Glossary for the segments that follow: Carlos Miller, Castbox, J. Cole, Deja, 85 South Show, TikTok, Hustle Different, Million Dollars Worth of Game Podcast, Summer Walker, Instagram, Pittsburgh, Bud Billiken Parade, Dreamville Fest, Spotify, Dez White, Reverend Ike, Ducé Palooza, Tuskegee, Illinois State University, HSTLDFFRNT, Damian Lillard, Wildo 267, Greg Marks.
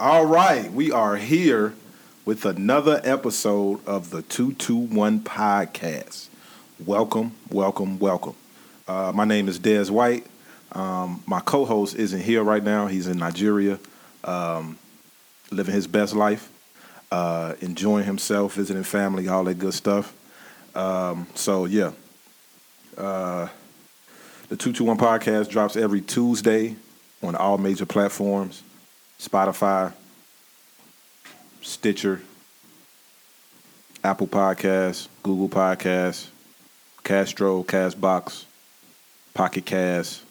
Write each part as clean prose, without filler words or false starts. All right, we are here with another episode of the 221 Podcast. Welcome, welcome, welcome. My name is Dez White. My co-host isn't here right now. He's in Nigeria, living his best life, enjoying himself, visiting family, all that good stuff. The 221 Podcast drops every Tuesday on all major platforms. Spotify, Stitcher, Apple Podcasts, Google Podcasts, Castro, Castbox, Pocket Cast,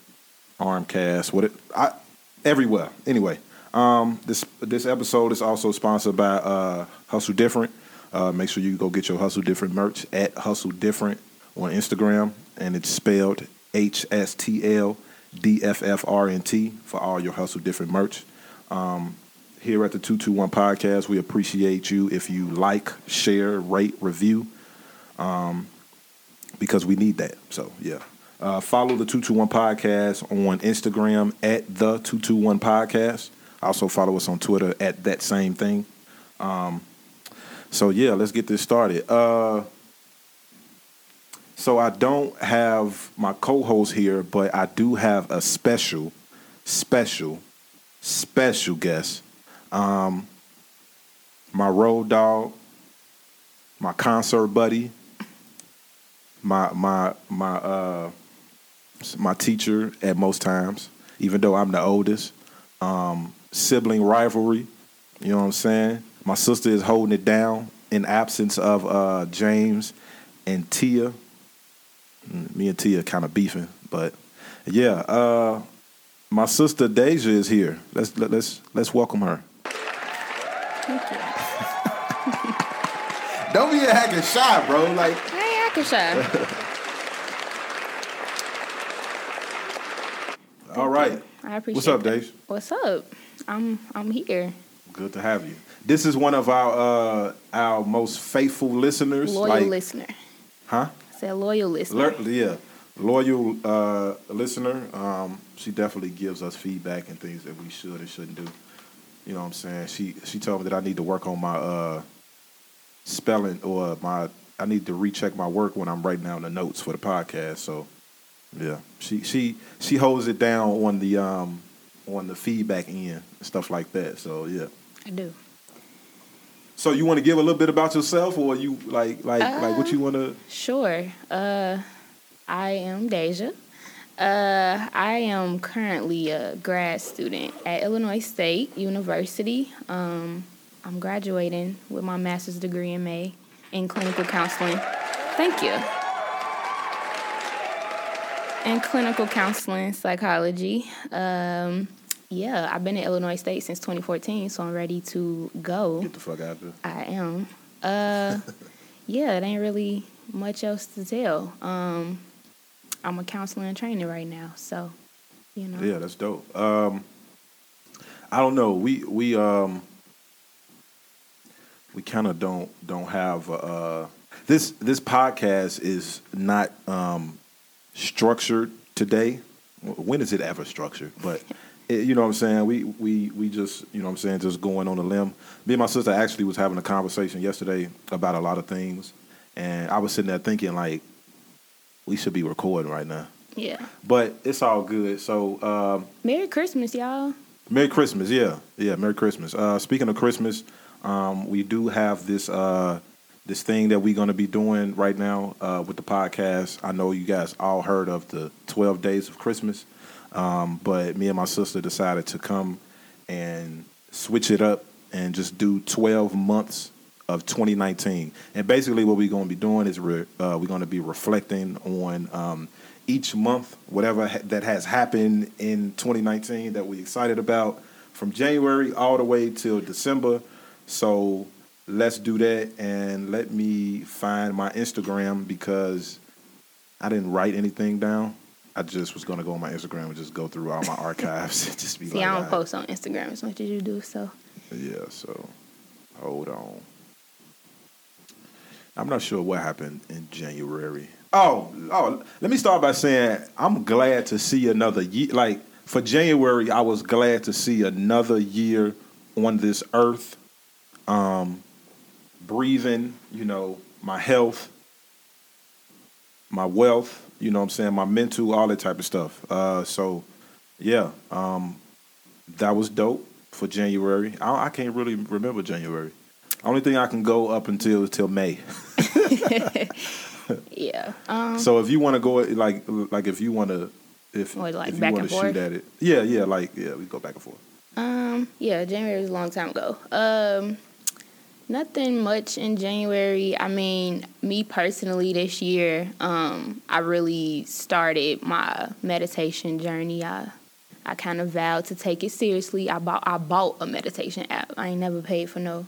Armcast, everywhere. Anyway, this episode is also sponsored by Hustle Different. Make sure you go get your Hustle Different merch at Hustle Different on Instagram, and it's spelled HSTLDFFRNT for all your Hustle Different merch. Here at the 221 Podcast, we appreciate you if you like, share, rate, review, because we need that. So, yeah. Follow the 221 Podcast on Instagram at the 221 Podcast. Also follow us on Twitter at that same thing. Let's get this started. So I don't have my co-host here, but I do have a special guest, my road dog, my concert buddy, my teacher at most times, even though I'm the oldest, sibling rivalry, you know what I'm saying? My sister is holding it down in absence of James and Tia. Me and Tia kind of beefing, but yeah, my sister Deja is here. Let's welcome her. Thank you. Don't be a hacking shy, bro. Like, I ain't hacking shy. All right. You. I appreciate it. What's up, Deja? What's up? I'm here. Good to have you. This is one of our most faithful listeners. Loyal listener. Huh? I said loyal listener. Loyal listener. She definitely gives us feedback and things that we should and shouldn't do. You know what I'm saying? She told me that I need to work on my spelling, or I need to recheck my work when I'm writing down the notes for the podcast. So yeah, she holds it down on the feedback end and stuff like that. So yeah, I do. So you want to give a little bit about yourself, or you like what you want to? Sure. I am Deja. I am currently a grad student at Illinois State University. I'm graduating with my master's degree in May in clinical counseling. Thank you. In clinical counseling psychology. I've been at Illinois State since 2014, so I'm ready to go. Get the fuck out of there. I am. It ain't really much else to tell. I'm a counselor and trainer right now, so, you know. Yeah, that's dope. I don't know. We kind of don't have this podcast is not structured today. When is it ever structured? But you know what I'm saying? We just, you know what I'm saying, just going on a limb. Me and my sister actually was having a conversation yesterday about a lot of things, and I was sitting there thinking like, we should be recording right now. Yeah. But it's all good. So Merry Christmas, y'all. Merry Christmas, yeah. Yeah, Merry Christmas. Speaking of Christmas, we do have this thing that we're going to be doing right now with the podcast. I know you guys all heard of the 12 Days of Christmas, but me and my sister decided to come and switch it up and just do 12 months of 2019. And basically what we're going to be doing is we're going to be reflecting on each month, whatever that has happened in 2019 that we're excited about, from January all the way till December. So let's do that. And let me find my Instagram, because I didn't write anything down. I just was going to go on my Instagram and just go through all my archives. And just be I don't post on Instagram as much as you do, so. Yeah, so hold on. I'm not sure what happened in January. Oh, let me start by saying I'm glad to see another year. Like, for January, I was glad to see another year on this earth, breathing, you know, my health, my wealth, you know what I'm saying, my mental, all that type of stuff. So, yeah, that was dope for January. I can't really remember January. Only thing I can go up until May. Yeah. So if you want to go, like if you want to, if you want to shoot at it, yeah, we go back and forth. Yeah, January was a long time ago. Nothing much in January. I mean, me personally this year, I really started my meditation journey. I kind of vowed to take it seriously. I bought a meditation app. I ain't never paid for no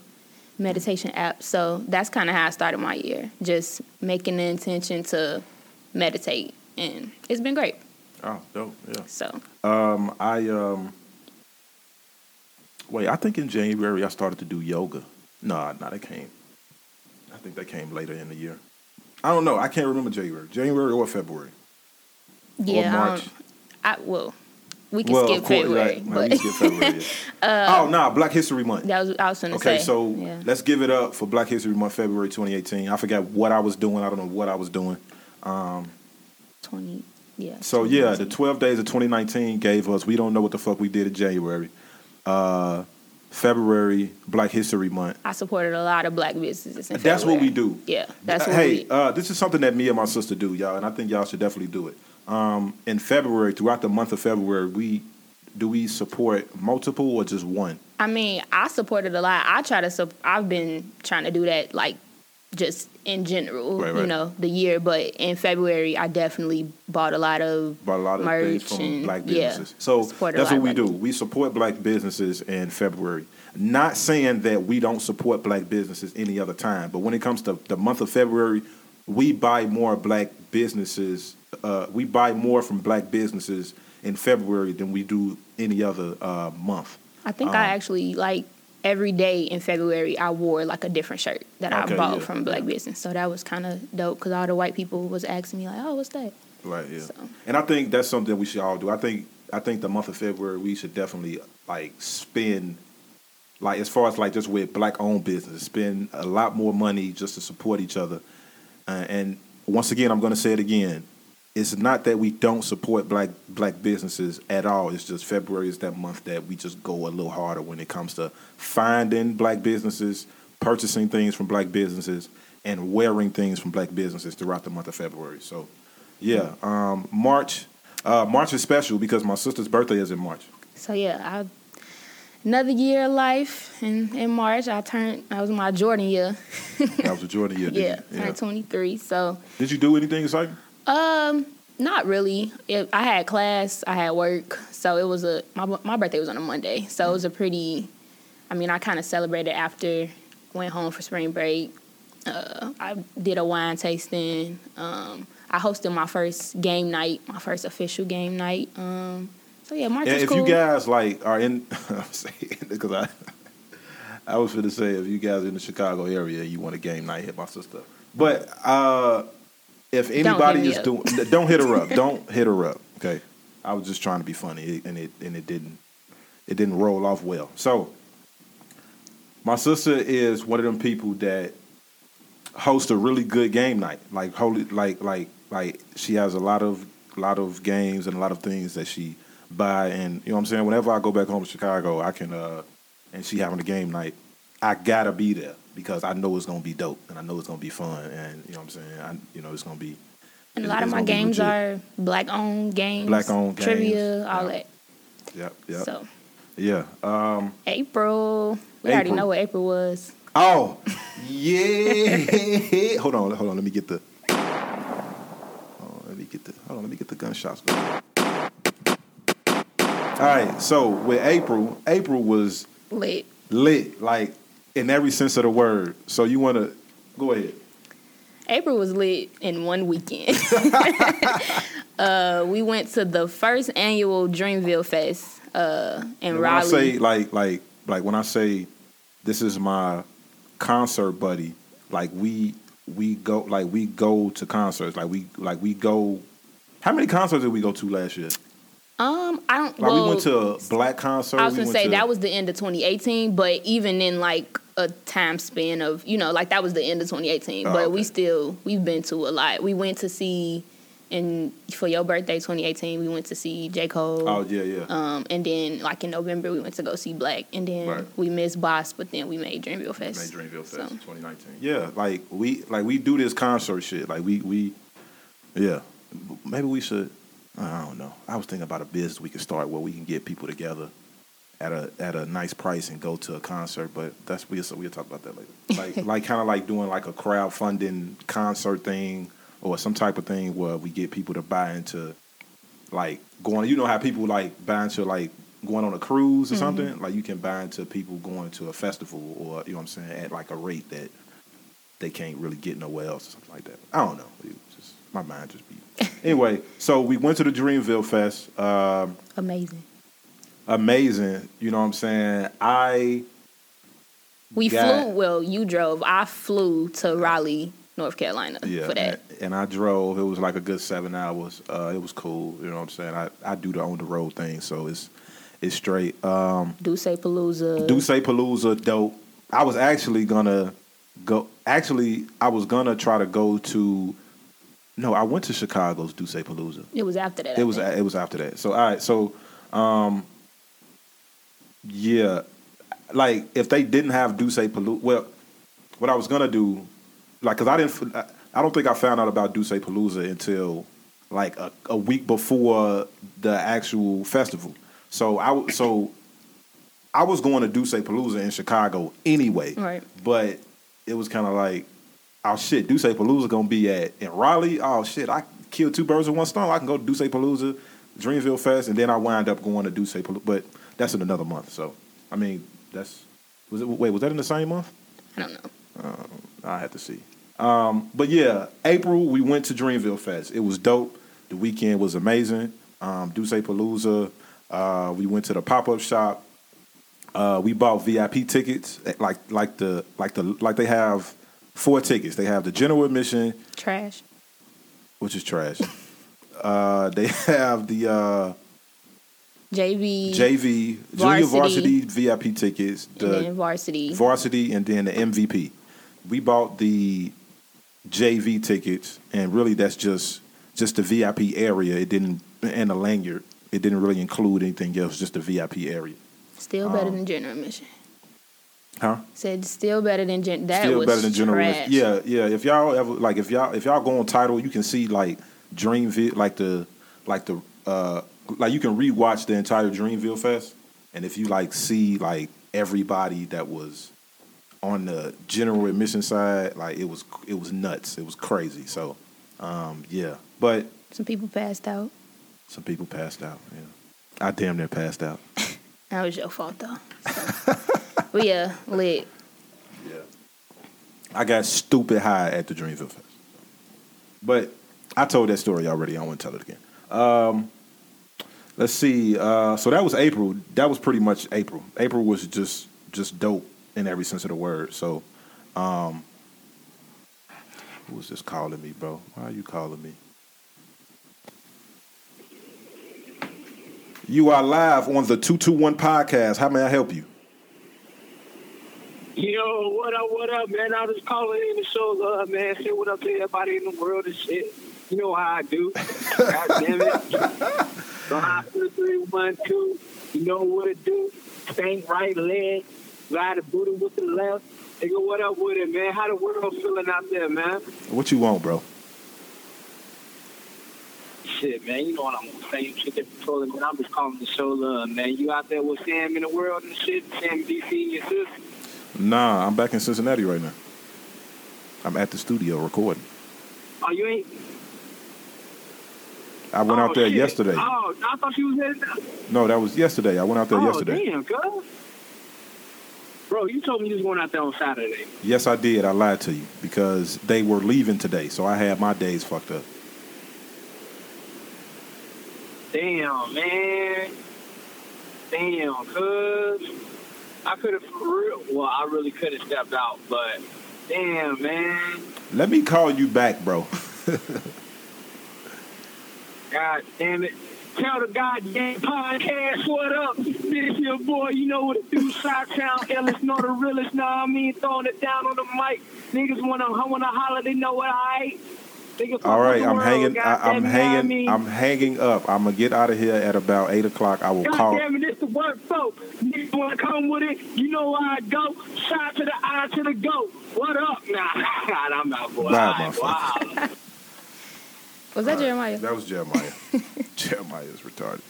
meditation app. So that's kind of how I started my year, just making the intention to meditate. And it's been great. Oh, dope, yeah. So. I think in January I started to do yoga. No, that came. I think that came later in the year. I don't know. I can't remember January or February. Yeah, or March. We can skip February. Right. But... Black History Month. That was I was going to say. Okay, so let's give it up for Black History Month, February 2018. I forgot what I was doing. I don't know what I was doing. So yeah, the 12 days of 2019 gave us. We don't know what the fuck we did in January. February, Black History Month. I supported a lot of black businesses in February. That's what we do. Yeah, that's what we do. Hey, this is something that me and my sister do, y'all, and I think y'all should definitely do it. In February, throughout the month of February, we support multiple or just one? I mean, I supported a lot. I've been trying to do that, like, just in general, right. You know, the year. But in February, I definitely bought a lot of merch things from black businesses. Yeah, so that's what we do. We support black businesses in February. Not saying that we don't support black businesses any other time, but when it comes to the month of February, we buy more black businesses. We buy more from black businesses in February than we do any other month. I think I actually, like, every day in February I wore, like, a different shirt that I bought from black business. So that was kind of dope because all the white people was asking me, like, oh, what's that? Right, yeah. So. And I think that's something we should all do. I think the month of February we should definitely, like, spend, like, as far as, like, just with black-owned business, spend a lot more money just to support each other. And once again, I'm going to say it again. It's not that we don't support black businesses at all. It's just February is that month that we just go a little harder when it comes to finding black businesses, purchasing things from black businesses, and wearing things from black businesses throughout the month of February. So, yeah, March. March is special because my sister's birthday is in March. So, yeah, another year of life in March. That was my Jordan year. That was a Jordan year, didn't you? Yeah, turned 23, so. Did you do anything exciting? Not really. I had class, I had work, so it was my birthday was on a Monday, so it was I kind of celebrated after, went home for spring break. I did a wine tasting. I hosted my first game night, my first official game night. So yeah, March is cool. If you guys like are in, I'm saying because I was going to say if you guys are in the Chicago area, you want a game night, hit my sister. But if anybody is doing, don't hit her up. Don't hit her up. Okay, I was just trying to be funny, and it didn't roll off well. So, my sister is one of them people that hosts a really good game night. Like she has a lot of games and a lot of things that she buy, and you know what I'm saying. Whenever I go back home to Chicago, I can and she having a game night, I gotta be there. Because I know it's going to be dope, and I know it's going to be fun, and you know what I'm saying? It's going to be... And a lot of my games are black-owned games. Black-owned games. Trivia, all that. Yep. So. Yeah. April. We already know what April was. Oh, yeah. Hold on. Let me get the gunshots going. All right, so with April was... Lit, like... in every sense of the word. So you want to... Go ahead. April was lit in one weekend. We went to the first annual Dreamville Fest in Raleigh. I say, like when I say this is my concert buddy, like we go to concerts. Like we go... How many concerts did we go to last year? I don't. Like, well, we went to a black concert. I was gonna say that was the end of 2018, but even in like a time span of, you know, like that was the end of 2018. Oh, but okay. We've been to a lot. We went to see, and for your birthday 2018, we went to see J. Cole. Oh yeah, yeah. And then like in November we went to go see Black, and then we missed Boss, but then we made Dreamville Fest. We made Dreamville Fest in 2019. Yeah, like we do this concert shit. Like we yeah. Maybe we should. I don't know. I was thinking about a business we could start where we can get people together at a nice price and go to a concert. But we'll talk about that later. Like kind of like doing like a crowdfunding concert thing or some type of thing where we get people to buy into like going. You know how people like buy into like going on a cruise or mm-hmm. something. Like you can buy into people going to a festival or, you know what I'm saying, at like a rate that they can't really get nowhere else or something like that. I don't know. My mind just beat. Anyway, so we went to the Dreamville Fest. Amazing. You know what I'm saying? You drove. I flew to Raleigh, North Carolina for that. And I drove. It was like a good 7 hours. It was cool. You know what I'm saying? I do the on-the-road thing, so it's straight. Ducé Palooza, dope. I was actually going to go. Actually, I was going to try to go to... No, I went to Chicago's Ducé Palooza. It was after that. It was after that. So, all right. So, yeah. Like, if they didn't have Ducé Palooza... Well, what I was going to do... Like, because I don't think I found out about Ducé Palooza until, like, a week before the actual festival. So I was going to Ducé Palooza in Chicago anyway. Right. But it was kind of like... Oh, shit, Ducé Palooza going to be in Raleigh. Oh, shit, I killed two birds with one stone. I can go to Ducé Palooza, Dreamville Fest, and then I wind up going to Ducé Palooza. But that's in another month. So, I mean, was that in the same month? I don't know. I have to see. But, yeah, April, we went to Dreamville Fest. It was dope. The weekend was amazing. Ducé Palooza. We went to the pop-up shop. We bought VIP tickets, like they have... 4 tickets. They have the general admission. Trash. Which is trash. They have the... JV. Junior varsity VIP tickets. And then varsity. Varsity and then the MVP. We bought the JV tickets, and really that's just the VIP area. It didn't... And the lanyard. It didn't really include anything else, just the VIP area. Still better than general admission. Huh? Said still better than that. Still was better than general. Trash. Yeah, yeah. If y'all ever like, if y'all go on Tidal, you can see like Dreamville, like you can rewatch the entire Dreamville Fest, and if you like see like everybody that was on the general admission side, like it was nuts. It was crazy. So, yeah. But some people passed out. Yeah, I damn near passed out. That was your fault though. So. But yeah, lit. Yeah. I got stupid high at the Dreamville Fest. But I told that story already. I don't want to tell it again. Let's see. So that was April. That was pretty much April. April was just dope in every sense of the word. So, who was just calling me, bro? Why are you calling me? You are live on the 221 Podcast. How may I help you? Yo, what up, man? I was calling in the show, man. Say what up to everybody in the world and shit. You know how I do. God damn it. So I 312. You know what it do. Stank right leg. Ride the booty with the left. Nigga, what up with it, man? How the world feeling out there, man? What you want, bro? Shit, man. You know what I'm going to say. You should get controlling, but I'm just calling the show, man. You out there with Sam in the world and shit? Sam, DC, and your sister? Nah, I'm back in Cincinnati right now. I'm at the studio recording. Oh, you ain't? I went out there yesterday. Oh, I thought you was in. No, that was yesterday. I went out there yesterday. Oh, damn, girl. Bro, you told me you was going out there on Saturday. Yes, I did. I lied to you because they were leaving today, so I had my days fucked up. Damn, man. Damn, cuz. I could have, I really could have stepped out, but damn, man. Let me call you back, bro. God damn it. Tell the Goddamn Podcast, what up? This your boy, you know what it do, Chi-Town, Ellis, know the realest, know what I mean? Throwing it down on the mic. Niggas wanna holler, they know what I ain't. All right, I'm hanging up. I'm gonna get out of here at about 8 o'clock. I will call. God damn it, it's the work, folks. Niggas wanna come with it. You know where I go. Shout to the eye to the goat. What up? Nah, I'm not boy. Wow. Was that Jeremiah? That was Jeremiah. Jeremiah is retarded.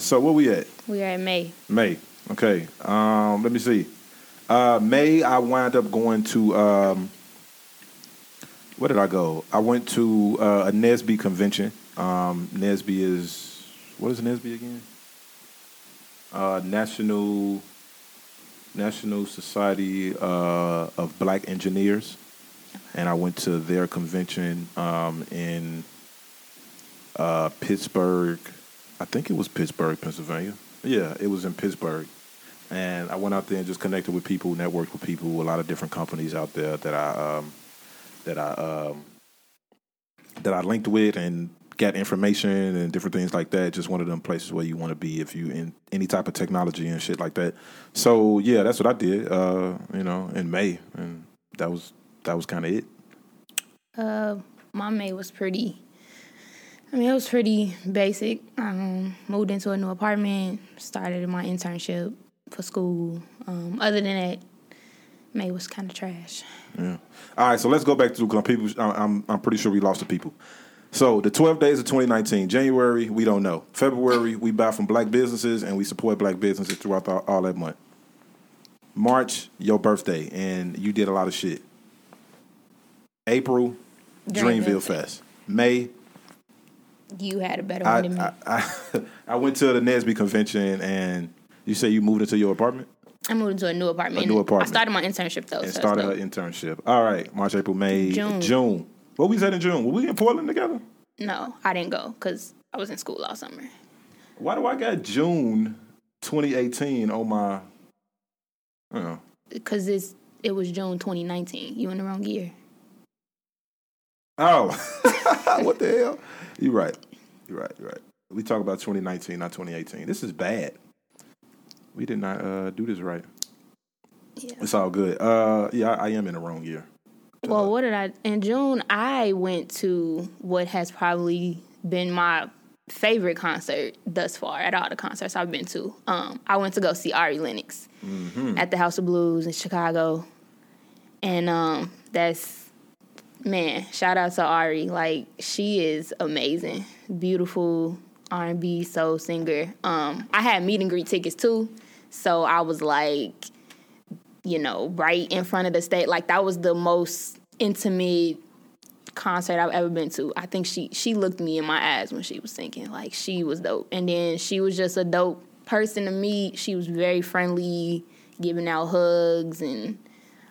So where we at? We are at May. May. Okay. Let me see. May, I wound up going to. Where did I go? I went to a NSBE convention. NSBE is... What is NSBE again? National Society of Black Engineers. And I went to their convention in Pittsburgh. I think it was Pittsburgh, Pennsylvania. Yeah, it was in Pittsburgh. And I went out there and just connected with people, networked with people, a lot of different companies out there that I linked with and got information and different things like that. Just one of them places where you want to be if you in any type of technology and shit like that. So yeah, that's what I did. In May, and that was kind of it. My May was pretty. I mean, it was pretty basic. Moved into a new apartment, started my internship for school. Other than that, May was kind of trash. Yeah. All right, so let's go back to because people. I'm pretty sure we lost the people. So the 12 days of 2019, January, we don't know. February, we buy from black businesses and we support black businesses throughout all that month. March, your birthday, and you did a lot of shit. April, Dreamville Fest. May, you had a better one than me. I went to the NSBE convention, and you say you moved into your apartment. I moved into a new apartment. I started my internship, though. All right. March, April, May, June. What we said in June? Were we in Portland together? No, I didn't go because I was in school all summer. Why do I got June 2018 on my... I don't know. Because it was June 2019. You in the wrong year. Oh. What the hell? You're right. We talk about 2019, not 2018. This is bad. We did not do this right. Yeah. It's all good. Yeah, I am in the wrong year. Well, what did I... In June, I went to what has probably been my favorite concert thus far at all the concerts I've been to. I went to go see Ari Lennox at the House of Blues in Chicago. And that's... Man, shout out to Ari. Like, she is amazing. Beautiful R&B soul singer. I had meet and greet tickets, too. So I was like, right in front of the stage. Like, that was the most intimate concert I've ever been to. I think she looked me in my eyes when she was singing. Like, she was dope. And then she was just a dope person to meet. She was very friendly, giving out hugs and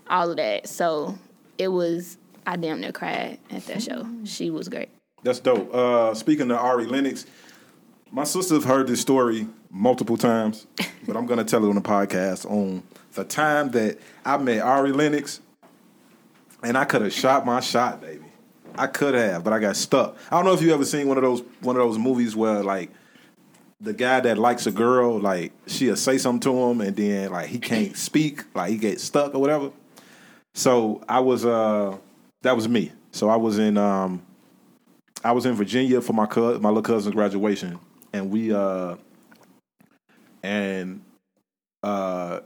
all of that. So it was, I damn near cried at that show. She was great. That's dope. Speaking of Ari Lennox, my sister's heard this story multiple times, but I'm going to tell it on the podcast on the time that I met Ari Lennox, and I could have shot my shot, baby. I could have, but I got stuck. I don't know if you ever seen one of those movies where, like, the guy that likes a girl, like, she'll say something to him, and then, like, he can't speak, like, he gets stuck or whatever. So I was, that was me. So I was in, Virginia for my little cousin's graduation. And we,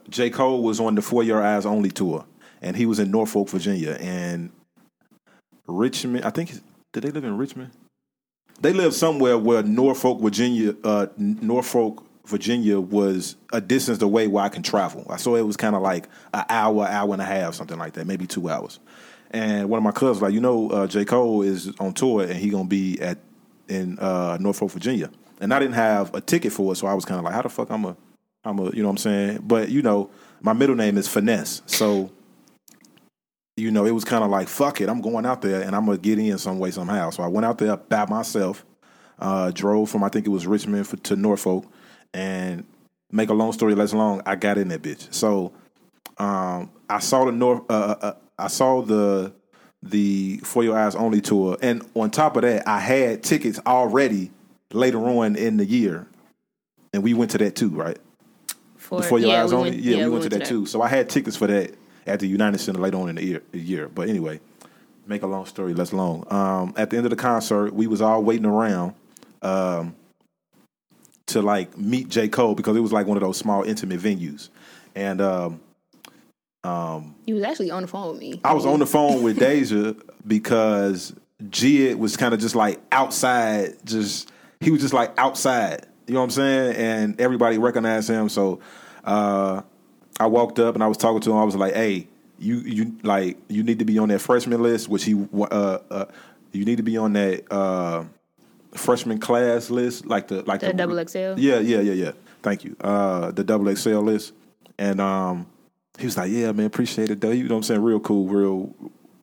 J. Cole was on the For Your Eyes Only tour, and he was in Norfolk, Virginia, and Richmond. I think did they live in Richmond? They lived somewhere where Norfolk, Virginia was a distance away where I can travel. I saw it was kind of like an hour, hour and a half, something like that, maybe 2 hours. And one of my cousins was like, J. Cole is on tour, and he gonna be in Norfolk, Virginia. And I didn't have a ticket for it, so I was kind of like, how the fuck I'm a, you know what I'm saying? But, my middle name is Finesse. So, it was kind of like, fuck it, I'm going out there and I'm going to get in some way, somehow. So I went out there by myself, drove from, I think it was Richmond to Norfolk, and make a long story less long, I got in that bitch. So I saw the For Your Eyes Only tour. And on top of that, I had tickets already later on in the year, and we went to that too, right? Before Your Eyes Only, we went to that too. So I had tickets for that at the United Center later on in the year. But anyway, make a long story less long. At the end of the concert, we was all waiting around to like meet J. Cole because it was like one of those small intimate venues, and you was actually on the phone with me. I was on the phone with Deja because JID was kind of just like outside. He was just like outside. You know what I'm saying? And everybody recognized him. So I walked up and I was talking to him. I was like, "Hey, you need to be on that freshman list, which he you need to be on that freshman class list, like the double XL." Yeah. Thank you. The double XL list. And he was like, "Yeah, man, appreciate it though." You know what I'm saying? Real cool,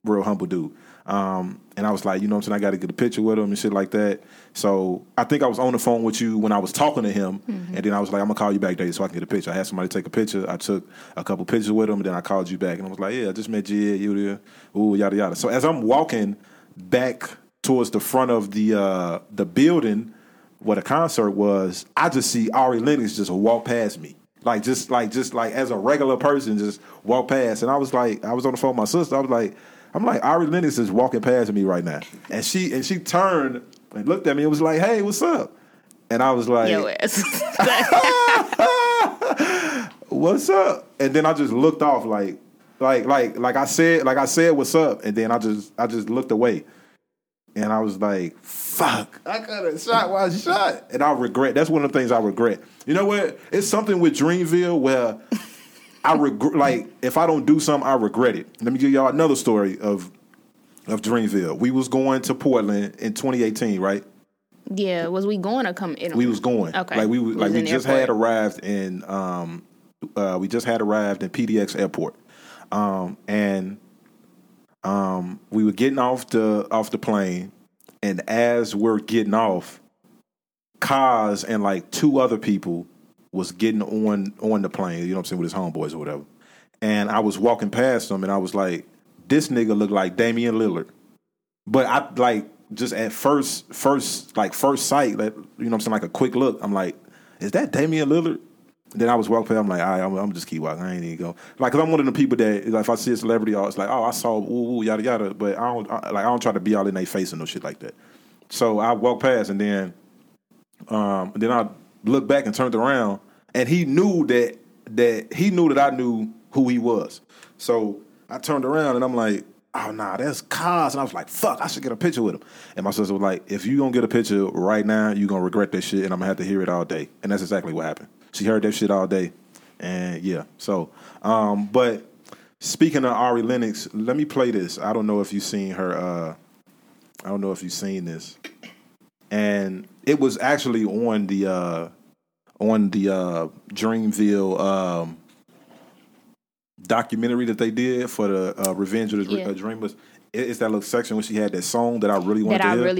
real humble dude. And I was like, you know what I'm saying, I got to get a picture with him and shit like that. So I think I was on the phone with you when I was talking to him, and then I was like, I'm gonna call you back today so I can get a picture. I had somebody take a picture. I took a couple pictures with him, and then I called you back, and I was like, yeah, I just met you there, ooh, yada yada. So as I'm walking back towards the front of the building where the concert was, I just see Ari Lennox just walk past me. Like as a regular person, just walk past. And I was like, I was on the phone with my sister. I'm like, Ari Lennox is walking past me right now. And she turned and looked at me and was like, hey, what's up? And I was like, yo ass. What's up? And then I just looked off like I said what's up, and then I just looked away. And I was like, fuck, I could have shot while I shot. And I regret. That's one of the things I regret. You know what? It's something with Dreamville where I regret, like, if I don't do something, I regret it. Let me give y'all another story of Dreamville. We was going to Portland in 2018, right? Yeah, was we going or coming? We was going. Okay. We just had arrived in PDX Airport, and we were getting off the plane, and as we're getting off, Kaz and like two other people was getting on the plane, you know what I'm saying, with his homeboys or whatever. And I was walking past him, and I was like, this nigga look like Damian Lillard. But I, like, just at first sight, like, you know what I'm saying, like a quick look, I'm like, is that Damian Lillard? And then I was walking past, I'm like, all right, I'm just keep walking. I ain't even go. Like, because I'm one of the people that, like, if I see a celebrity, I was like, oh, I saw, ooh, yada, yada. But I don't try to be all in their face and no shit like that. So I walked past, and then I looked back and turned around, and he knew that I knew who he was. So I turned around and I'm like, oh nah, that's Kaz. And I was like, fuck, I should get a picture with him. And my sister was like, if you gonna get a picture right now, you gonna regret that shit, and I'm gonna have to hear it all day. And that's exactly what happened. She heard that shit all day. And yeah. So but speaking of Ari Lennox, let me play this. I don't know if you've seen her I don't know if you've seen this. And it was actually on the Dreamville documentary that they did for the Revenge of the Dreamers. It's that little section when she had that song that I really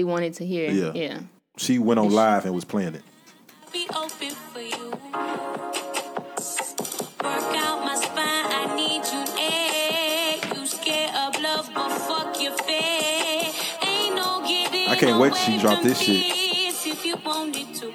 wanted to hear. Yeah. She went on live and was playing it. Be open for you. Work out my spine. I need you. Hey, you scared of love, but fuck your face. Ain't no getting. I can't wait till she dropped this shit. If you wanted to.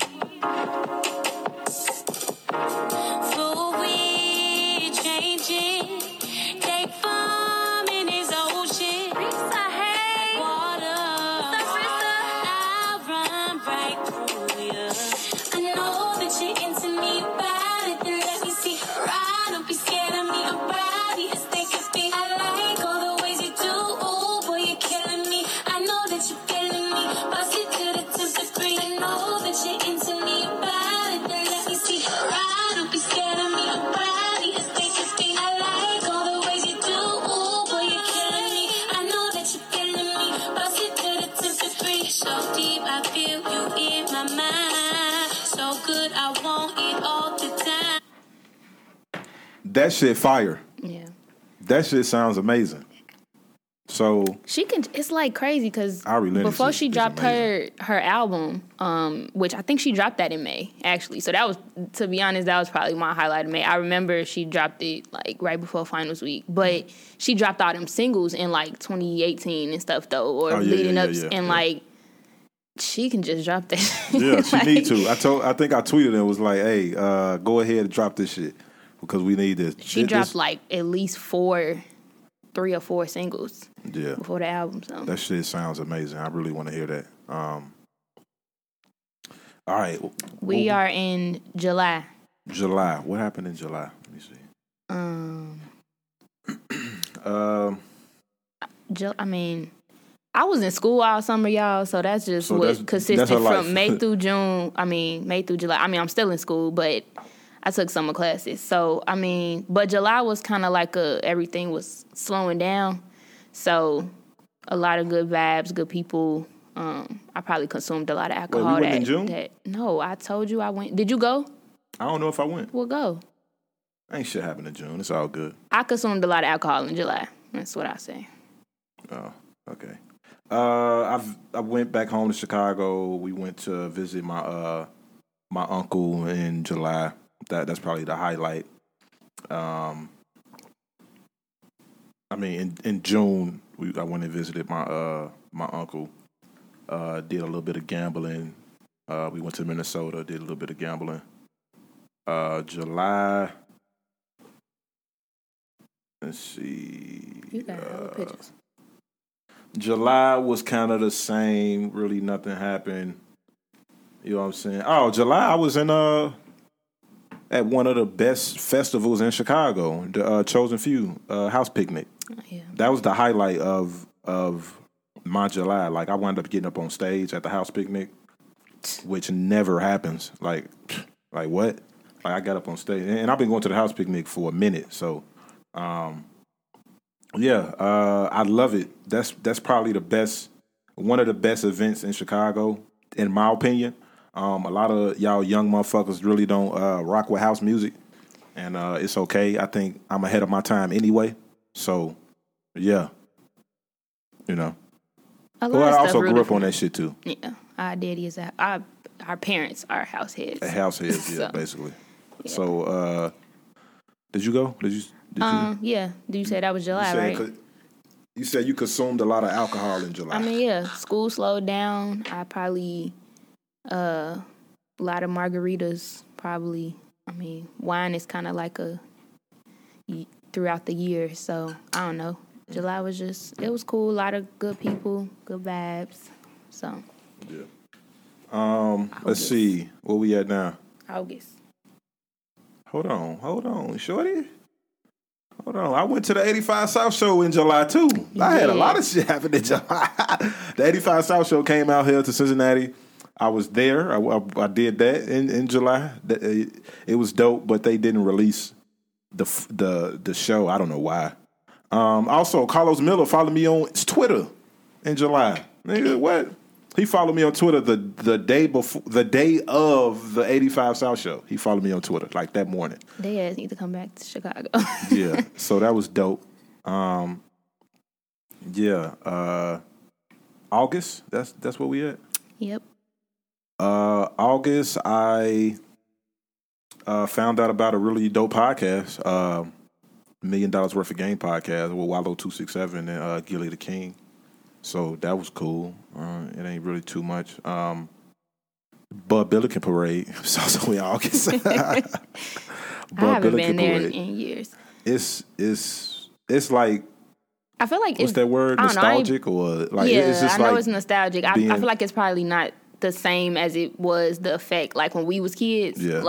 That shit fire. Yeah. That shit sounds amazing. So she can. It's like crazy because before she dropped her album, which I think she dropped that in May actually. So that was, to be honest, that was probably my highlight of May. I remember she dropped it like right before finals week, but she dropped all them singles in like 2018 and stuff though, or leading up and like she can just drop that shit. Yeah, she like, need to. I think I tweeted and was like, hey, go ahead and drop this shit because we need this. She dropped like at least three or four singles before the album. So. That shit sounds amazing. I really want to hear that. All right. We are in July. July. What happened in July? Let me see. I was in school all summer, y'all, so that's just what consisted from May through June. I mean, May through July. I mean, I'm still in school, but I took summer classes. So, I mean, but July was kind of like everything was slowing down. So, a lot of good vibes, good people. I probably consumed a lot of alcohol. Wait, we went in June? No, I told you I went. Did you go? I don't know if I went. Well, go. Ain't shit happened in June. It's all good. I consumed a lot of alcohol in July. That's what I say. Oh, okay. I went back home to Chicago. We went to visit my my uncle in July. That's probably the highlight. I mean, in June, I went and visited my my uncle. Did a little bit of gambling. We went to Minnesota. Did a little bit of gambling. July. Let's see. You got hella pictures. July was kind of the same. Really, nothing happened. You know what I'm saying? Oh, July, I was in at one of the best festivals in Chicago, the Chosen Few House Picnic. Oh, yeah. That was the highlight of my July. Like, I wound up getting up on stage at the House Picnic, which never happens. Like what? Like, I got up on stage, and I've been going to the House Picnic for a minute, so. I love it. That's probably the best, one of the best events in Chicago, in my opinion. A lot of y'all young motherfuckers really don't rock with house music, and it's okay. I think I'm ahead of my time anyway. So, yeah, you know. I also grew up on that shit too. Yeah, our daddies, our parents are house heads. House heads, yeah, so, basically. Yeah. So, did you go? Yeah. You said that was July, right? You said you consumed a lot of alcohol in July. I mean, yeah. School slowed down. I probably, a lot of margaritas, probably. I mean, wine is kind of like throughout the year. So, I don't know. July was it was cool. A lot of good people, good vibes. So. Yeah. Let's see. Where we at now? August. Hold on. Shorty? Hold on, I went to the 85 South Show in July too. I had a lot of shit happen in July. The 85 South Show came out here to Cincinnati. I was there. I did that in July. It was dope, but they didn't release the show. I don't know why. Also, Carlos Miller followed me on Twitter in July. Nigga, what? He followed me on Twitter the day of the 85 South Show. He followed me on Twitter, like, that morning. They ass need to come back to Chicago. Yeah, so that was dope. August, that's where we at? Yep. August, I found out about a really dope podcast, Million Dollars Worth of Game Podcast with Wildo 267 and Gillie Da King. So that was cool. It ain't really too much. Bud Billiken Parade. It's also in August. I haven't been there in years. It's like, I feel like what's that word? Nostalgic or like? Yeah, it's just, I know, like, it's nostalgic. I feel like it's probably not the same as it was the effect. Like when we was kids, it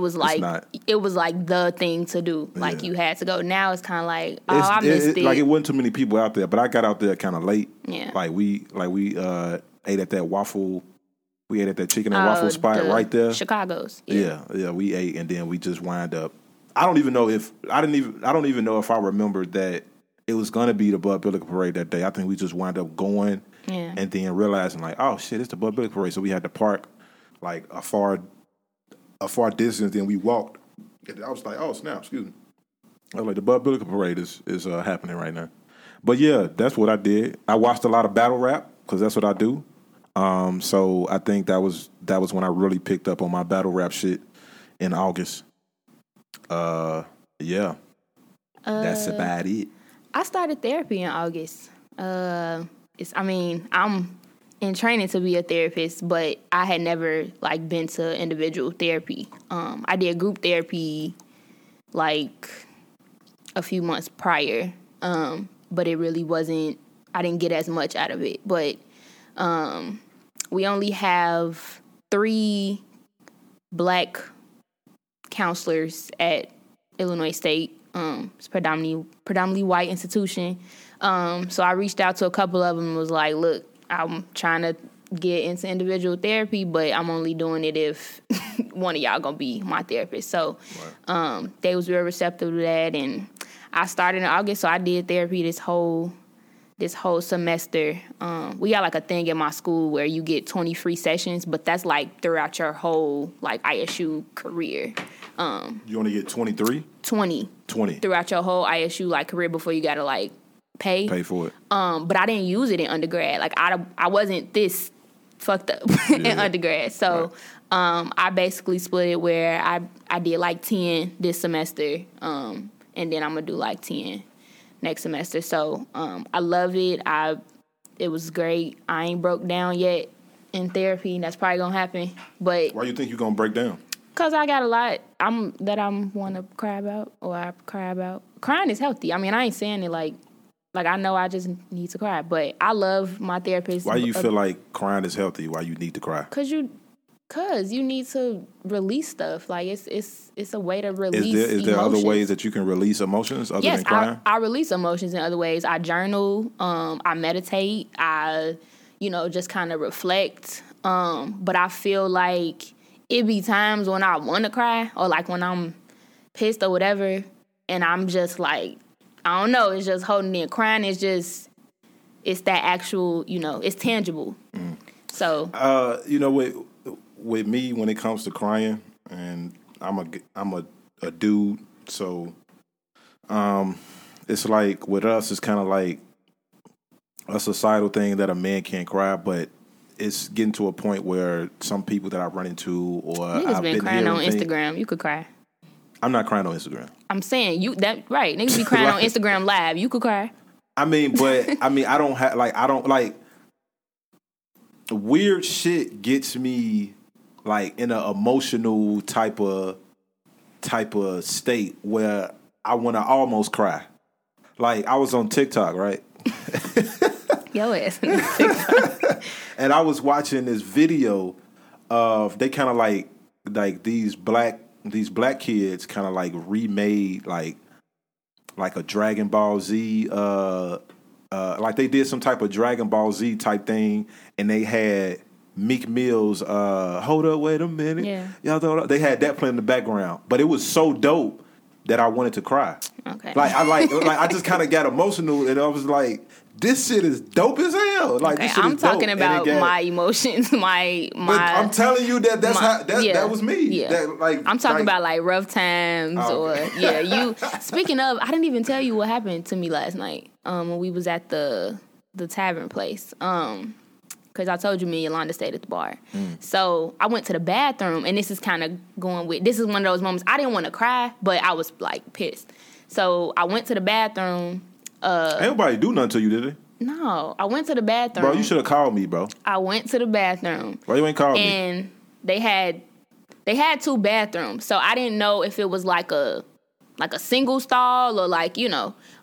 was like the thing to do. Like you had to go. Now it's kind of like, I missed it. Like, it wasn't too many people out there, but I got out there kind of late. Yeah, we ate at that waffle. We ate at that chicken and waffle spot right there, Chicago's. Yeah. We ate and then we just wind up. I don't even know if I remembered that it was gonna be the Bud Billiken Parade that day. I think we just wind up going. Yeah. And then realizing, like, oh shit, it's the Bud Billiken Parade, so we had to park like a far distance. Then we walked. I was like, oh snap, excuse me. I was like, the Bud Billiken Parade is happening right now. But yeah, that's what I did. I watched a lot of battle rap because that's what I do. So I think that was when I really picked up on my battle rap shit in August. That's about it. I started therapy in August. I'm in training to be a therapist, but I had never, like, been to individual therapy. I did group therapy, like, a few months prior, but it really wasn't, I didn't get as much out of it. But we only have 3 black counselors at Illinois State. It's predominantly white institution. So I reached out to a couple of them and was like, look, I'm trying to get into individual therapy, but I'm only doing it if one of y'all gonna be my therapist. So they was real receptive to that, and I started in August, so I did therapy this whole semester. We got like a thing in my school where you get 20 free sessions, but that's like throughout your whole like ISU career. You only get 23? 20. Throughout your whole ISU like career before you gotta like pay for it. But I didn't use it in undergrad. Like I wasn't this fucked up in undergrad. So I basically split it where I did like 10 this semester, and then I'm gonna do like 10 next semester. So I love it. It was great. I ain't broke down yet in therapy, and that's probably gonna happen. But why you think you gonna break down? Cause I got a lot I'm wanna cry about, or I cry about. Crying is healthy. I mean, I ain't saying it like I know I just need to cry, but I love my therapist. Why do you feel like crying is healthy? Why you need to cry? Cause you need to release stuff. Like it's a way to release emotions. Is there other ways that you can release emotions other than crying? I release emotions in other ways. I journal. I meditate. I, just kind of reflect. But I feel like it be times when I want to cry, or like when I'm pissed or whatever, and I'm just like, I don't know. It's just holding in. Crying is just, it's that actual, it's tangible. Mm. So with me, when it comes to crying, and I'm a dude, so it's like with us, it's kind of like a societal thing that a man can't cry, but it's getting to a point where some people that I run into, or I've been crying on Instagram. You could cry. I'm not crying on Instagram. I'm saying right? Niggas be crying like, on Instagram Live. You could cry. I don't have weird shit gets me. Like in an emotional type of state where I want to almost cry. Like I was on TikTok, right? Yo ass on TikTok. And I was watching this video of they kind of like these black kids kind of like remade like a Dragon Ball Z like they did some type of Dragon Ball Z type thing, and they had Meek Mill's Hold Up, Wait a Minute. Yeah. Y'all, they had that playing in the background. But it was so dope that I wanted to cry. Okay. Like I just kinda got emotional, and I was like, this shit is dope as hell. Like this shit is dope. I'm talking about my emotions, my I'm telling you that was me. Yeah. That, like, I'm talking about like rough times or you speaking of, I didn't even tell you what happened to me last night, when we was at the tavern place. Because I told you me and Yolanda stayed at the bar. Mm. So I went to the bathroom, and this is one of those moments I didn't want to cry, but I was, like, pissed. So I went to the bathroom. Ain't nobody do nothing to you, did they? No. I went to the bathroom. Bro, you should have called me, bro. I went to the bathroom. Why you ain't called me? And they had 2 bathrooms, so I didn't know if it was like a single stall or .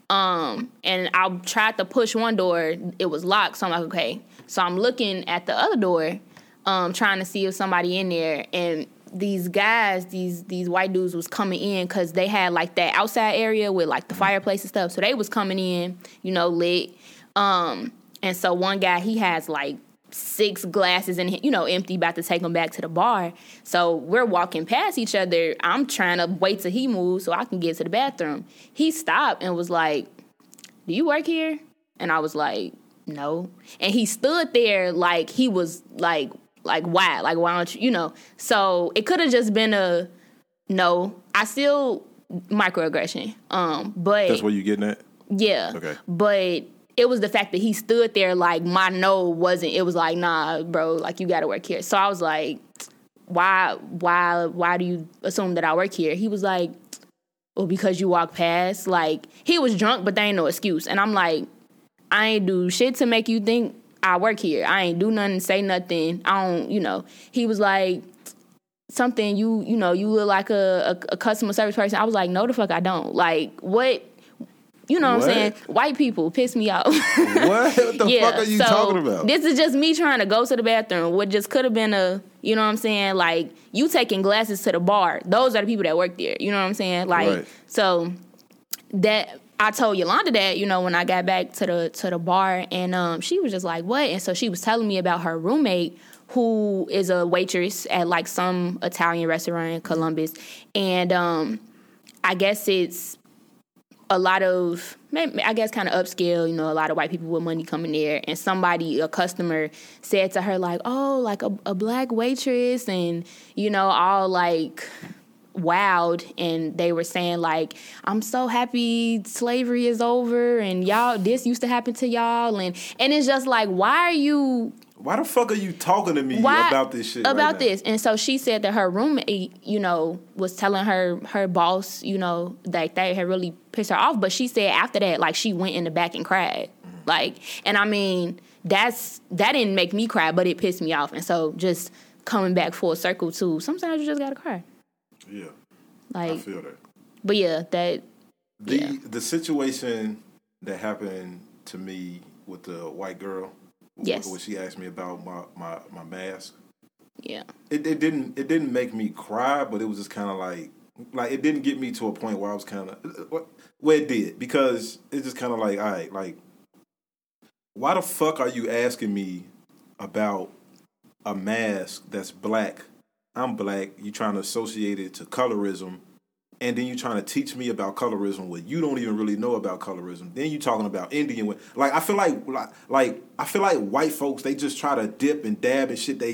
And I tried to push one door. It was locked, so I'm like, okay. So I'm looking at the other door, trying to see if somebody in there. And these guys, these white dudes was coming in because they had, like, that outside area with, like, the fireplace and stuff. So they was coming in, lit. And so one guy, he has, like, 6 glasses and empty, about to take them back to the bar. So we're walking past each other. I'm trying to wait till he moves so I can get to the bathroom. He stopped and was like, do you work here? And I was like, no. And he stood there like he was like why? Like, why don't you, So it could have just been a no. I still microaggression. But that's what you getting at? Yeah. Okay. But it was the fact that he stood there like my no wasn't. It was like, nah, bro, like you gotta work here. So I was like, why do you assume that I work here? He was like, well, because you walk past. Like, he was drunk, but there ain't no excuse. And I'm like, I ain't do shit to make you think I work here. I ain't do nothing, say nothing. I don't, you know. He was like, something, you look like a customer service person. I was like, no, the fuck I don't. Like, what? You know what I'm saying? White people piss me off. What the fuck are you talking about? This is just me trying to go to the bathroom. What just could have been a, you know what I'm saying? Like, you taking glasses to the bar. Those are the people that work there. You know what I'm saying? Like, so that... I told Yolanda that, you know, when I got back to the bar, and she was just like, what? And so she was telling me about her roommate who is a waitress at, like, some Italian restaurant in Columbus. And I guess it's a lot of, I guess, kind of upscale, you know, a lot of white people with money coming there. And somebody, a customer, said to her, like, oh, like, a black waitress, and, you know, all, like... wowed, and they were saying, like, I'm so happy slavery is over, and y'all, this used to happen to y'all, and it's just like, why the fuck are you talking to me about this shit? About this. And so she said that her roommate, you know, was telling her boss, you know, that they had really pissed her off, but she said after that, like, she went in the back and cried. Like, and I mean, that didn't make me cry, but it pissed me off. And so just coming back full circle too, sometimes you just gotta cry. Yeah, like, I feel that. But yeah, the situation that happened to me with the white girl, when she asked me about my mask, yeah, it didn't make me cry, but it was just kind of like it didn't get me to a point where I was kind of where it did, because it's just kind of like, all right, like, why the fuck are you asking me about a mask that's black? I'm black, you trying to associate it to colorism, and then you trying to teach me about colorism when you don't even really know about colorism. Then you talking about Indian. Like, I feel like white folks, they just try to dip and dab and shit they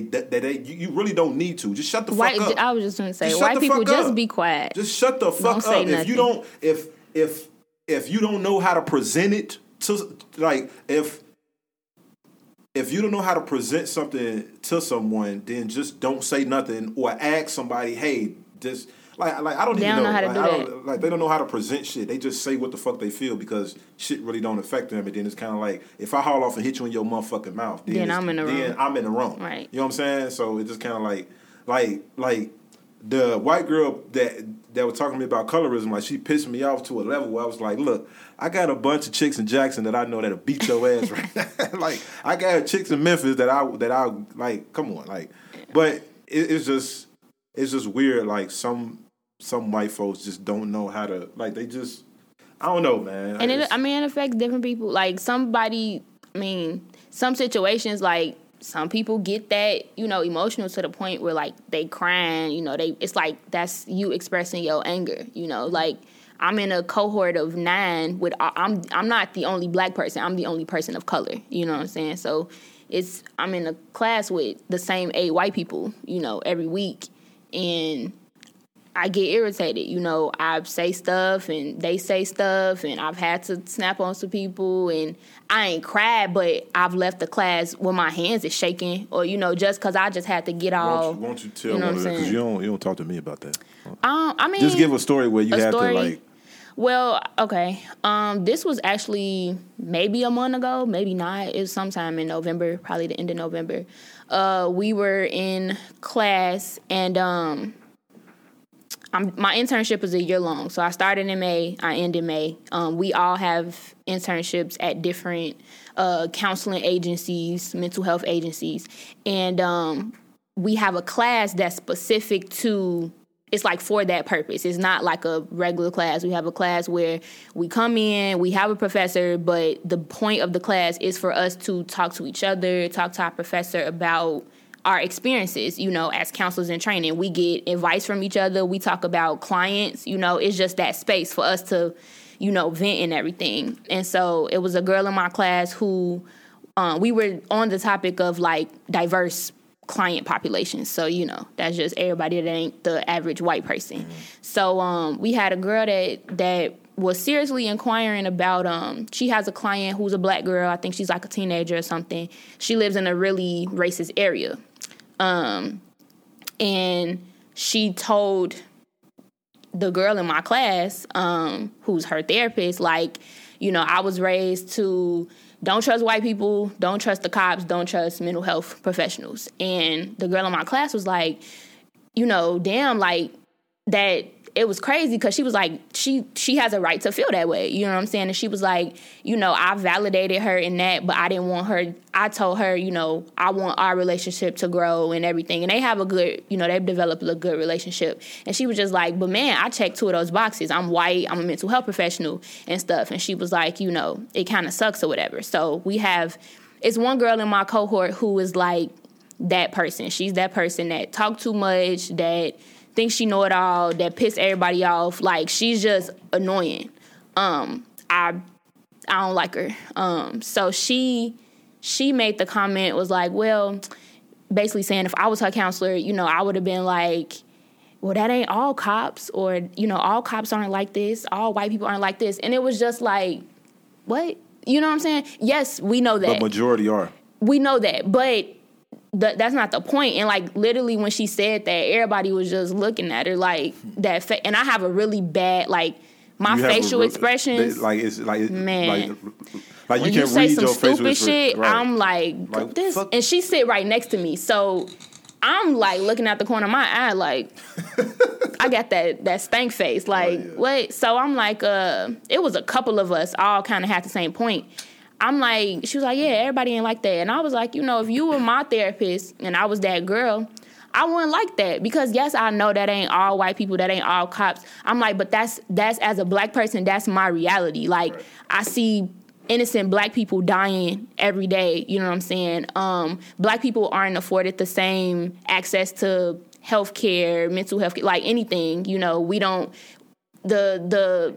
you really don't need to. Just shut the fuck up. I was just going to say, white people, just be quiet. Just shut the fuck up. If you don't if you don't know how to present it to, like, if you don't know how to present something to someone, then just don't say nothing or ask somebody, hey, this, like I don't even know how to do that. Like, they don't know how to present shit. They just say what the fuck they feel because shit really don't affect them. And then it's kind of like, if I haul off and hit you in your motherfucking mouth, then I'm in the wrong. Then I'm in the wrong. Right. You know what I'm saying? So it's just kind of like the white girl that was talking to me about colorism, like, she pissed me off to a level where I was like, look, I got a bunch of chicks in Jackson that I know that'll beat your ass right now. Like, I got chicks in Memphis that I like, come on, like, but it's just weird, like, some white folks just don't know how to, like, they just, I don't know, man. And it affects different people. Like, some situations, like, some people get that, you know, emotional to the point where, like, they crying, you know, it's like, that's you expressing your anger, you know, like, I'm in a cohort of 9 with, I'm not the only black person, I'm the only person of color, you know what I'm saying? So it's, I'm in a class with the same 8 white people, you know, every week, and I get irritated, you know, I say stuff and they say stuff, and I've had to snap on some people, and I ain't cried, but I've left the class with my hands is shaking, or, you know, just because I just had to get all. Won't you tell me, because you don't talk to me about that. I mean, just give a story where you have to, like. Well, okay. This was actually maybe a month ago, maybe not. It was sometime in November, probably the end of November. We were in class, and my internship is a year long, so I started in May, I end in May. We all have internships at different counseling agencies, mental health agencies, and we have a class that's specific to, it's like for that purpose. It's not like a regular class. We have a class where we come in, we have a professor, but the point of the class is for us to talk to each other, talk to our professor about our experiences, you know, as counselors in training. We get advice from each other. We talk about clients, you know, it's just that space for us to, you know, vent and everything. And so it was a girl in my class who, we were on the topic of, like, diverse client populations. So, you know, that's just everybody that ain't the average white person. Mm-hmm. So we had a girl that was seriously inquiring about, she has a client who's a black girl. I think she's like a teenager or something. She lives in a really racist area. And she told the girl in my class, who's her therapist, like, you know, I was raised to don't trust white people, don't trust the cops, don't trust mental health professionals. And the girl in my class was like, you know, damn, like, that it was crazy, because she was like, she has a right to feel that way. You know what I'm saying? And she was like, you know, I validated her in that, but I didn't want her, I told her, you know, I want our relationship to grow and everything. And they have a good, you know, they've developed a good relationship. And she was just like, but man, I checked two of those boxes. I'm white, I'm a mental health professional and stuff. And she was like, you know, it kind of sucks or whatever. So we have, it's one girl in my cohort who is like that person. She's that person that talk too much, that think she know it all, that piss everybody off. Like, she's just annoying. I don't like her. So she made the comment, was like, well, basically saying if I was her counselor, you know, I would have been like, well, that ain't all cops, or, you know, all cops aren't like this, all white people aren't like this. And it was just like, what? You know what I'm saying? Yes, we know that. The majority are. We know that, but that's not the point. And, like, literally when she said that, everybody was just looking at her like that. And I have a really bad, like, my facial expressions. Like when you say some stupid shit, right. I'm like this. Fuck. And she sit right next to me. So I'm, like, looking at the corner of my eye like, I got that stank face. Like, oh, yeah. What? So I'm like, it was a couple of us all kind of had the same point. I'm like, she was like, yeah, everybody ain't like that. And I was like, you know, if you were my therapist and I was that girl, I wouldn't like that. Because, yes, I know that ain't all white people, that ain't all cops. I'm like, but that's as a black person, that's my reality. Like, right. I see innocent black people dying every day. You know what I'm saying? Black people aren't afforded the same access to health care, mental health care, like anything. You know, we don't, the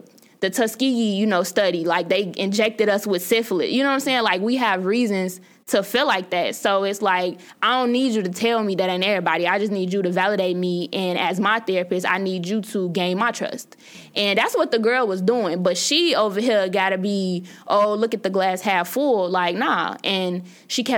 Tuskegee, you know, study, like, they injected us with syphilis. You know what I'm saying? Like, we have reasons to feel like that. So it's like, I don't need you to tell me that ain't everybody. I just need you to validate me. And as my therapist, I need you to gain my trust. And that's what the girl was doing. But she over here got to be, oh, look at the glass half full. Like, nah. And she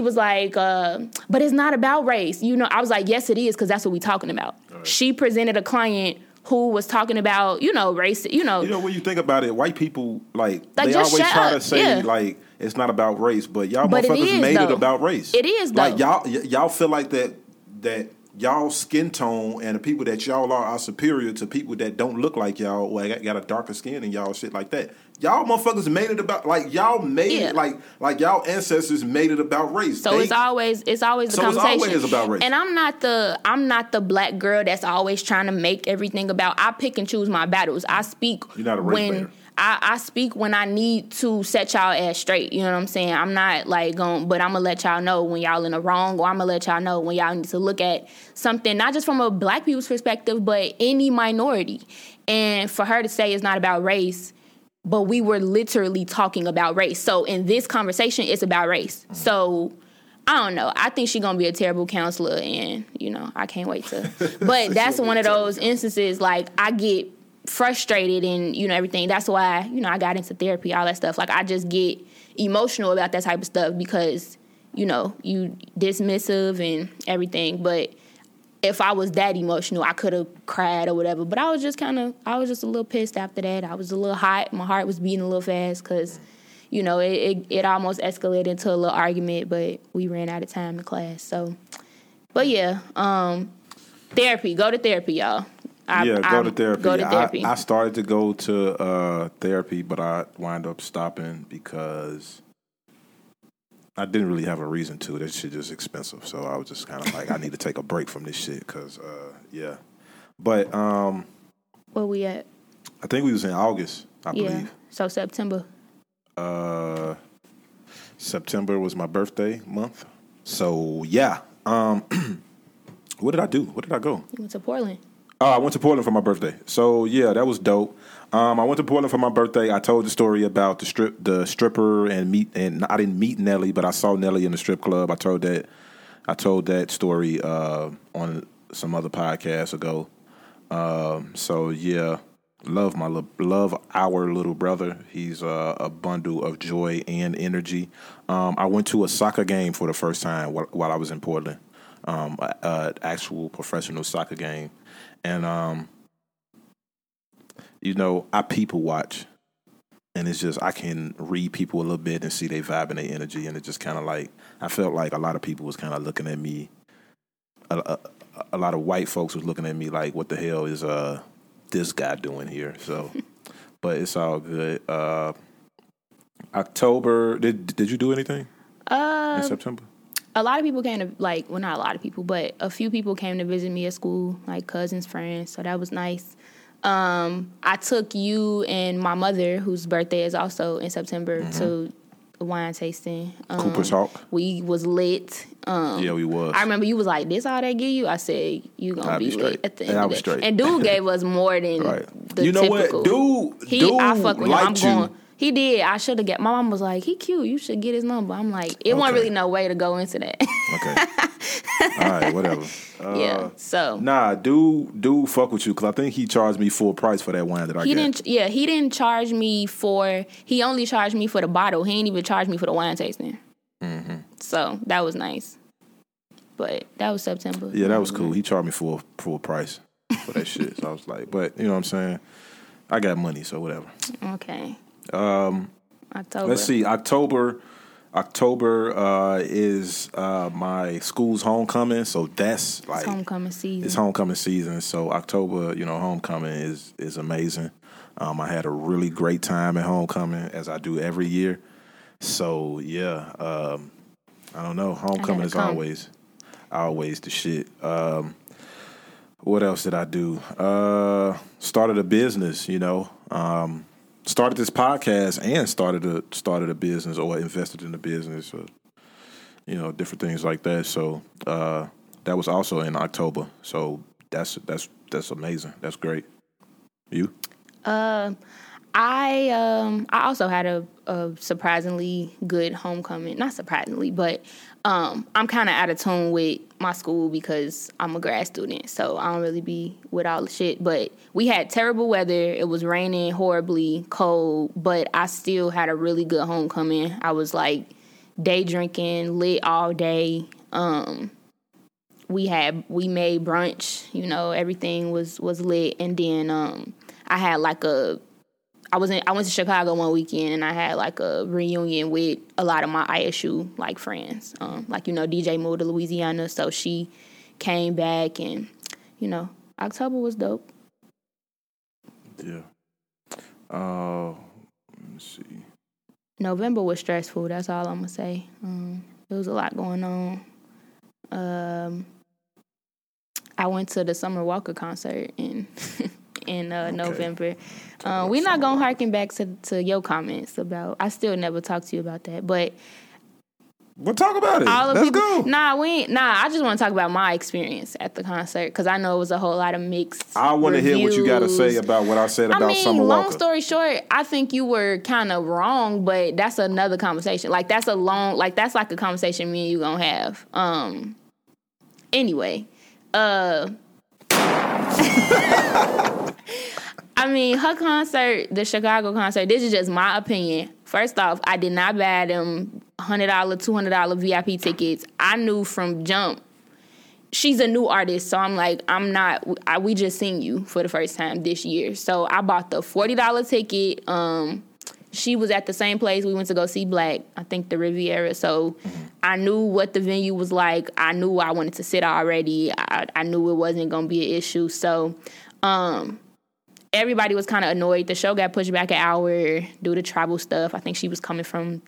was like, but it's not about race. You know, I was like, yes, it is, because that's what we talking about. Right. She presented a client who was talking about, you know, race, you know. You know, when you think about it, white people, like they always try to say, yeah, like, it's not about race, but y'all motherfuckers made it about race. It is, though. Like, y'all feel like that y'all skin tone and the people that y'all are superior to people that don't look like y'all or got a darker skin and y'all shit like that. Y'all motherfuckers made it about, like, y'all made, yeah, it, like y'all ancestors made it about race. So it's always the conversation. It's always about race. And I'm not the black girl that's always trying to make everything about. I pick and choose my battles. I speak. You're not a race player. I speak when I need to set y'all ass straight. You know what I'm saying? I'm not like going, but I'm going to let y'all know when y'all in the wrong, or I'm going to let y'all know when y'all need to look at something, not just from a black people's perspective, but any minority. And for her to say it's not about race, but we were literally talking about race. So in this conversation, it's about race. So I don't know. I think she's going to be a terrible counselor, and, you know, I can't wait to. But that's one of those instances, like, I get frustrated and, you know, everything. That's why, you know, I got into therapy, all that stuff. Like, I just get emotional about that type of stuff because, you know, you dismissive and everything. But if I was that emotional, I could have cried or whatever. But I was just a little pissed after that. I was a little hot. My heart was beating a little fast because, you know, it almost escalated into a little argument, but we ran out of time in class. So, but yeah, therapy. Go to therapy, y'all. Go to therapy. I started to go to therapy, but I wound up stopping because I didn't really have a reason to. That shit just expensive. So I was just kind of like, I need to take a break from this shit because, yeah. But where we at? I think we was in August, I believe. So September. September was my birthday month. So, yeah. What did I do? Where did I go? You went to Portland. Oh, I went to Portland for my birthday. So, yeah, that was dope. I went to Portland for my birthday. I told the story about the stripper and I didn't meet Nelly, but I saw Nelly in the strip club. I told that story on some other podcast ago. So, yeah, love our little brother. He's a bundle of joy and energy. I went to a soccer game for the first time while I was in Portland, an actual professional soccer game. And, you know, I people watch. And it's just, I can read people a little bit and see their vibe and their energy. And it just kind of like, I felt like a lot of people was kind of looking at me. A lot of white folks was looking at me like, what the hell is this guy doing here? So, but it's all good. October, did you do anything in September? A lot of people came to, like, well, not a lot of people, but a few people came to visit me at school, like cousins, friends. So that was nice. I took you and my mother, whose birthday is also in September, to wine tasting. Cooper's Hawk. We was lit. Yeah, we was. I remember you was like, "This all they give you?" I said, "You gonna be lit at the end of the day." And dude gave us more than the you know typical. What, dude? Dude, I fuck with him. I'm going. He did. I should have got. My mom was like, "He cute. You should get his number." I'm like, it wasn't really no way to go into that. Okay. All right. Whatever. Yeah. So. Nah, dude, fuck with you because I think he charged me full price for that wine that I got. Yeah, he didn't charge me for. He only charged me for the bottle. He didn't even charge me for the wine tasting. Mm-hmm. So that was nice. But that was September. Yeah, that was cool. He charged me full price for that shit. So I was like, but you know what I'm saying? I got money, so whatever. Okay. October. Let's see. October is my school's homecoming, so that's like homecoming season. It's homecoming season, so October, you know, homecoming is amazing. I had a really great time at homecoming, as I do every year. So yeah, I don't know. Homecoming is always the shit. What else did I do? Started a business, you know. Started this podcast and started a business or invested in a business or, you know, different things like that. So that was also in October. So that's amazing. That's great. You? I also had a surprisingly good homecoming. Not surprisingly, but I'm kind of out of tune with my school because I'm a grad student, so I don't really be with all the shit. But we had terrible weather. It was raining horribly, cold, but I still had a really good homecoming. I was like day drinking, lit all day. We made brunch. You know, everything was lit, and then I had like a. I went to Chicago one weekend, and I had, like, a reunion with a lot of my ISU, like, friends. Like, you know, DJ moved to Louisiana, so she came back, and, you know, October was dope. Yeah. Let me see. November was stressful. That's all I'm going to say. There was a lot going on. I went to the Summer Walker concert, and... November. We're not going to harken back to your comments about... I still never talked to you about that, but... We'll talk about it. Let's go. Nah, I just want to talk about my experience at the concert because I know it was a whole lot of mixed reviews. I want to hear what you got to say about what I said about Summer Walker. Long story short, I think you were kind of wrong, but that's another conversation. Like, that's a long... Like, that's like a conversation me and you going to have. Anyway. I mean, her concert, the Chicago concert, this is just my opinion. First off, I did not buy them $100, $200 VIP tickets. I knew from jump, she's a new artist, so I'm like, we just seen you for the first time this year. So I bought the $40 ticket. She was at the same place we went to go see Black, I think the Riviera. So I knew what the venue was like. I knew I wanted to sit already. I knew it wasn't going to be an issue. So everybody was kind of annoyed. The show got pushed back an hour due to travel stuff. I think she was coming from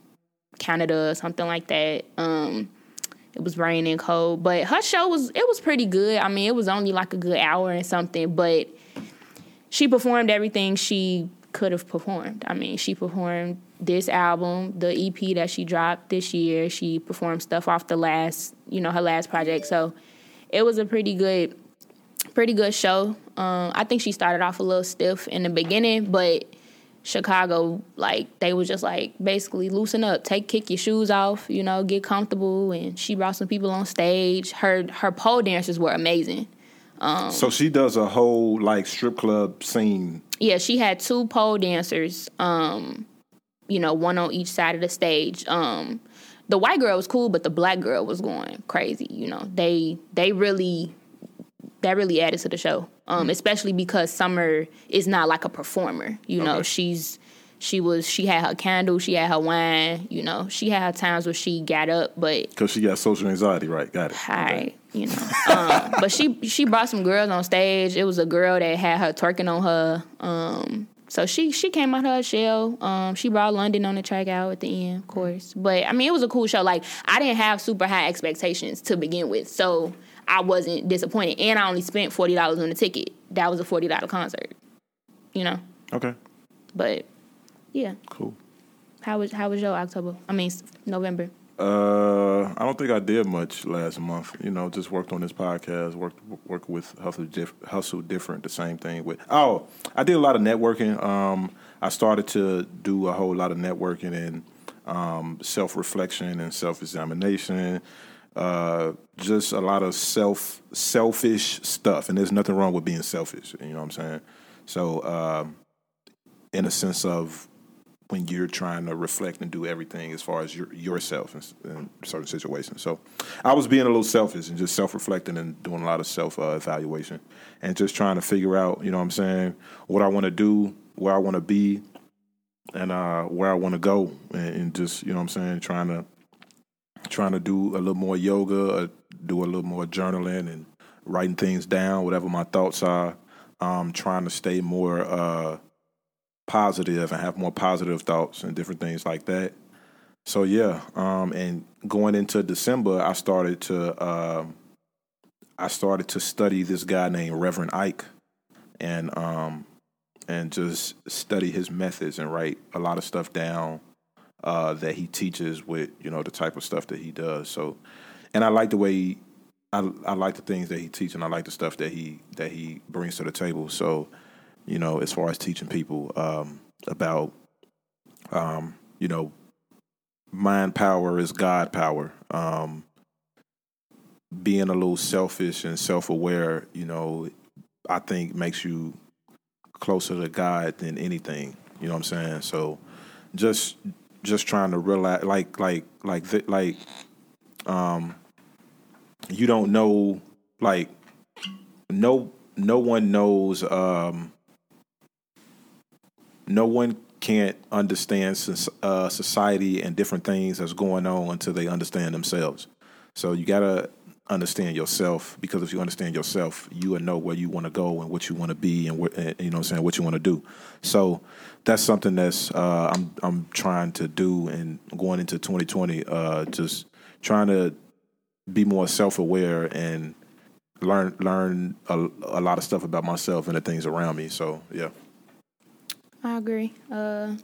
Canada or something like that. It was raining cold. But her show was pretty good. I mean, it was only like a good hour and something. But she performed everything she could have performed. I mean, she performed this album, the EP that she dropped this year. She performed stuff off her last project. So it was a pretty good show. I think she started off a little stiff in the beginning, but Chicago, like, they was just like, basically loosen up, kick your shoes off, you know, get comfortable. And she brought some people on stage. Her pole dancers were amazing. So she does a whole, like, strip club scene. Yeah, she had two pole dancers, you know, one on each side of the stage. The white girl was cool, but the black girl was going crazy, you know. That really added to the show, especially because Summer is not like a performer, you know. She's She had her candle, she had her wine, you know. She had her times where she got up, but... Because she got social anxiety, right? Got it. All right, you know. But she brought some girls on stage. It was a girl that had her twerking on her. So she came out of her shell. She brought London on the Track out at the end, of course. But, I mean, it was a cool show. Like, I didn't have super high expectations to begin with, so I wasn't disappointed. And I only spent $40 on the ticket. That was a $40 concert, you know? Okay. But... yeah. Cool. How was your October? I mean, November? I don't think I did much last month. You know, just worked on this podcast, worked with Hustle Different, the same thing with... Oh, I did a lot of networking. I started to do a whole lot of networking and self-reflection and self-examination. Just a lot of selfish stuff. And there's nothing wrong with being selfish, you know what I'm saying? So, in a sense of... when you're trying to reflect and do everything as far as yourself in certain situations. So I was being a little selfish and just self-reflecting and doing a lot of self-evaluation and just trying to figure out, you know what I'm saying, what I want to do, where I want to be, and where I want to go, and just, you know what I'm saying, trying to do a little more yoga, do a little more journaling and writing things down, whatever my thoughts are. Trying to stay more... positive and have more positive thoughts and different things like that. So yeah, and going into December, I started to study this guy named Reverend Ike, and just study his methods and write a lot of stuff down that he teaches with, you know, the type of stuff that he does. So, and I like the way I like the things that he teaches, and I like the stuff that he brings to the table. So, you know, as far as teaching people about, you know, mind power is God power. Being a little selfish and self-aware, you know, I think makes you closer to God than anything. You know what I'm saying? So just trying to realize, you don't know, like, no one knows, no one can't understand society and different things that's going on until they understand themselves. So you got to understand yourself, because if you understand yourself, you will know where you want to go and what you want to be and you know what I'm saying, what you want to do. So that's something that's I'm trying to do, and going into 2020, just trying to be more self-aware and learn a lot of stuff about myself and the things around me. So, yeah. I agree. I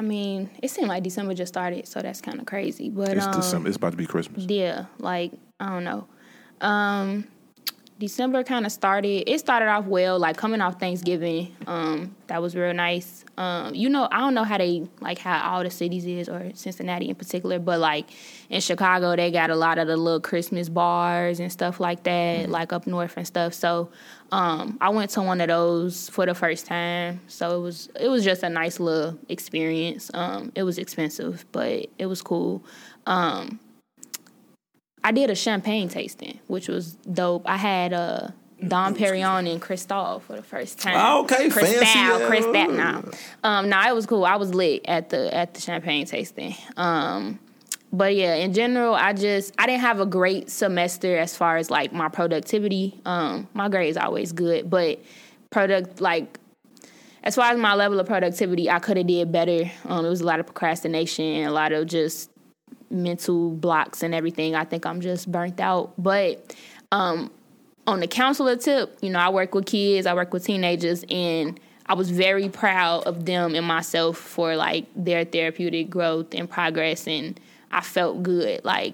mean, it seemed like December just started, so that's kind of crazy. But it's December. It's about to be Christmas. Yeah, like, I don't know. December kind of started. It started off well, like coming off Thanksgiving. That was real nice. You know, I don't know how all the cities is, or Cincinnati in particular, but like in Chicago, they got a lot of the little Christmas bars and stuff like that, like up north and stuff. So I went to one of those for the first time. So it was just a nice little experience. It was expensive, but it was cool. I did a champagne tasting, which was dope. I had Dom Perignon and Cristal for the first time. Oh, okay, Cristal. Nah, it was cool. I was lit at the champagne tasting. But yeah, in general, I didn't have a great semester as far as like my productivity. My grades always good, but as far as my level of productivity, I could have did better. It was a lot of procrastination and a lot of just mental blocks and everything. I think I'm just burnt out. But on the counselor tip, you know, I work with kids, I work with teenagers, and I was very proud of them and myself for, like, their therapeutic growth and progress, and I felt good. Like,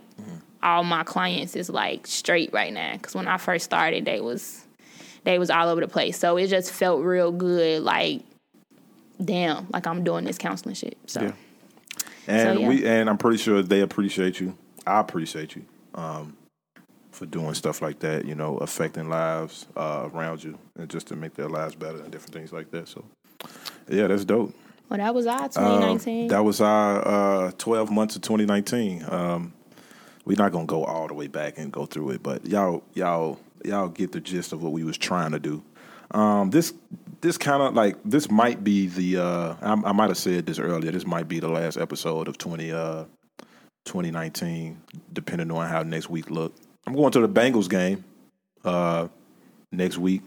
all my clients is, like, straight right now, because when I first started, they was all over the place. So it just felt real good, like, damn, like I'm doing this counseling shit. So. Yeah. And and I'm pretty sure they appreciate you. I appreciate you for doing stuff like that, you know, affecting lives around you, and just to make their lives better and different things like that. So, yeah, that's dope. Well, that was our 2019. That was our 12 months of 2019. We're not going to go all the way back and go through it, but y'all get the gist of what we was trying to do. This this kind of like, this might be the, I might have said this earlier, this might be the last episode of 2019, depending on how next week look. I'm going to the Bengals game next week.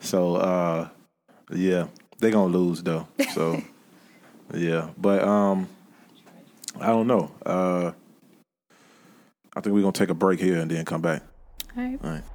So, yeah, they're going to lose, though. So, yeah. But I don't know. I think we're going to take a break here and then come back. All right.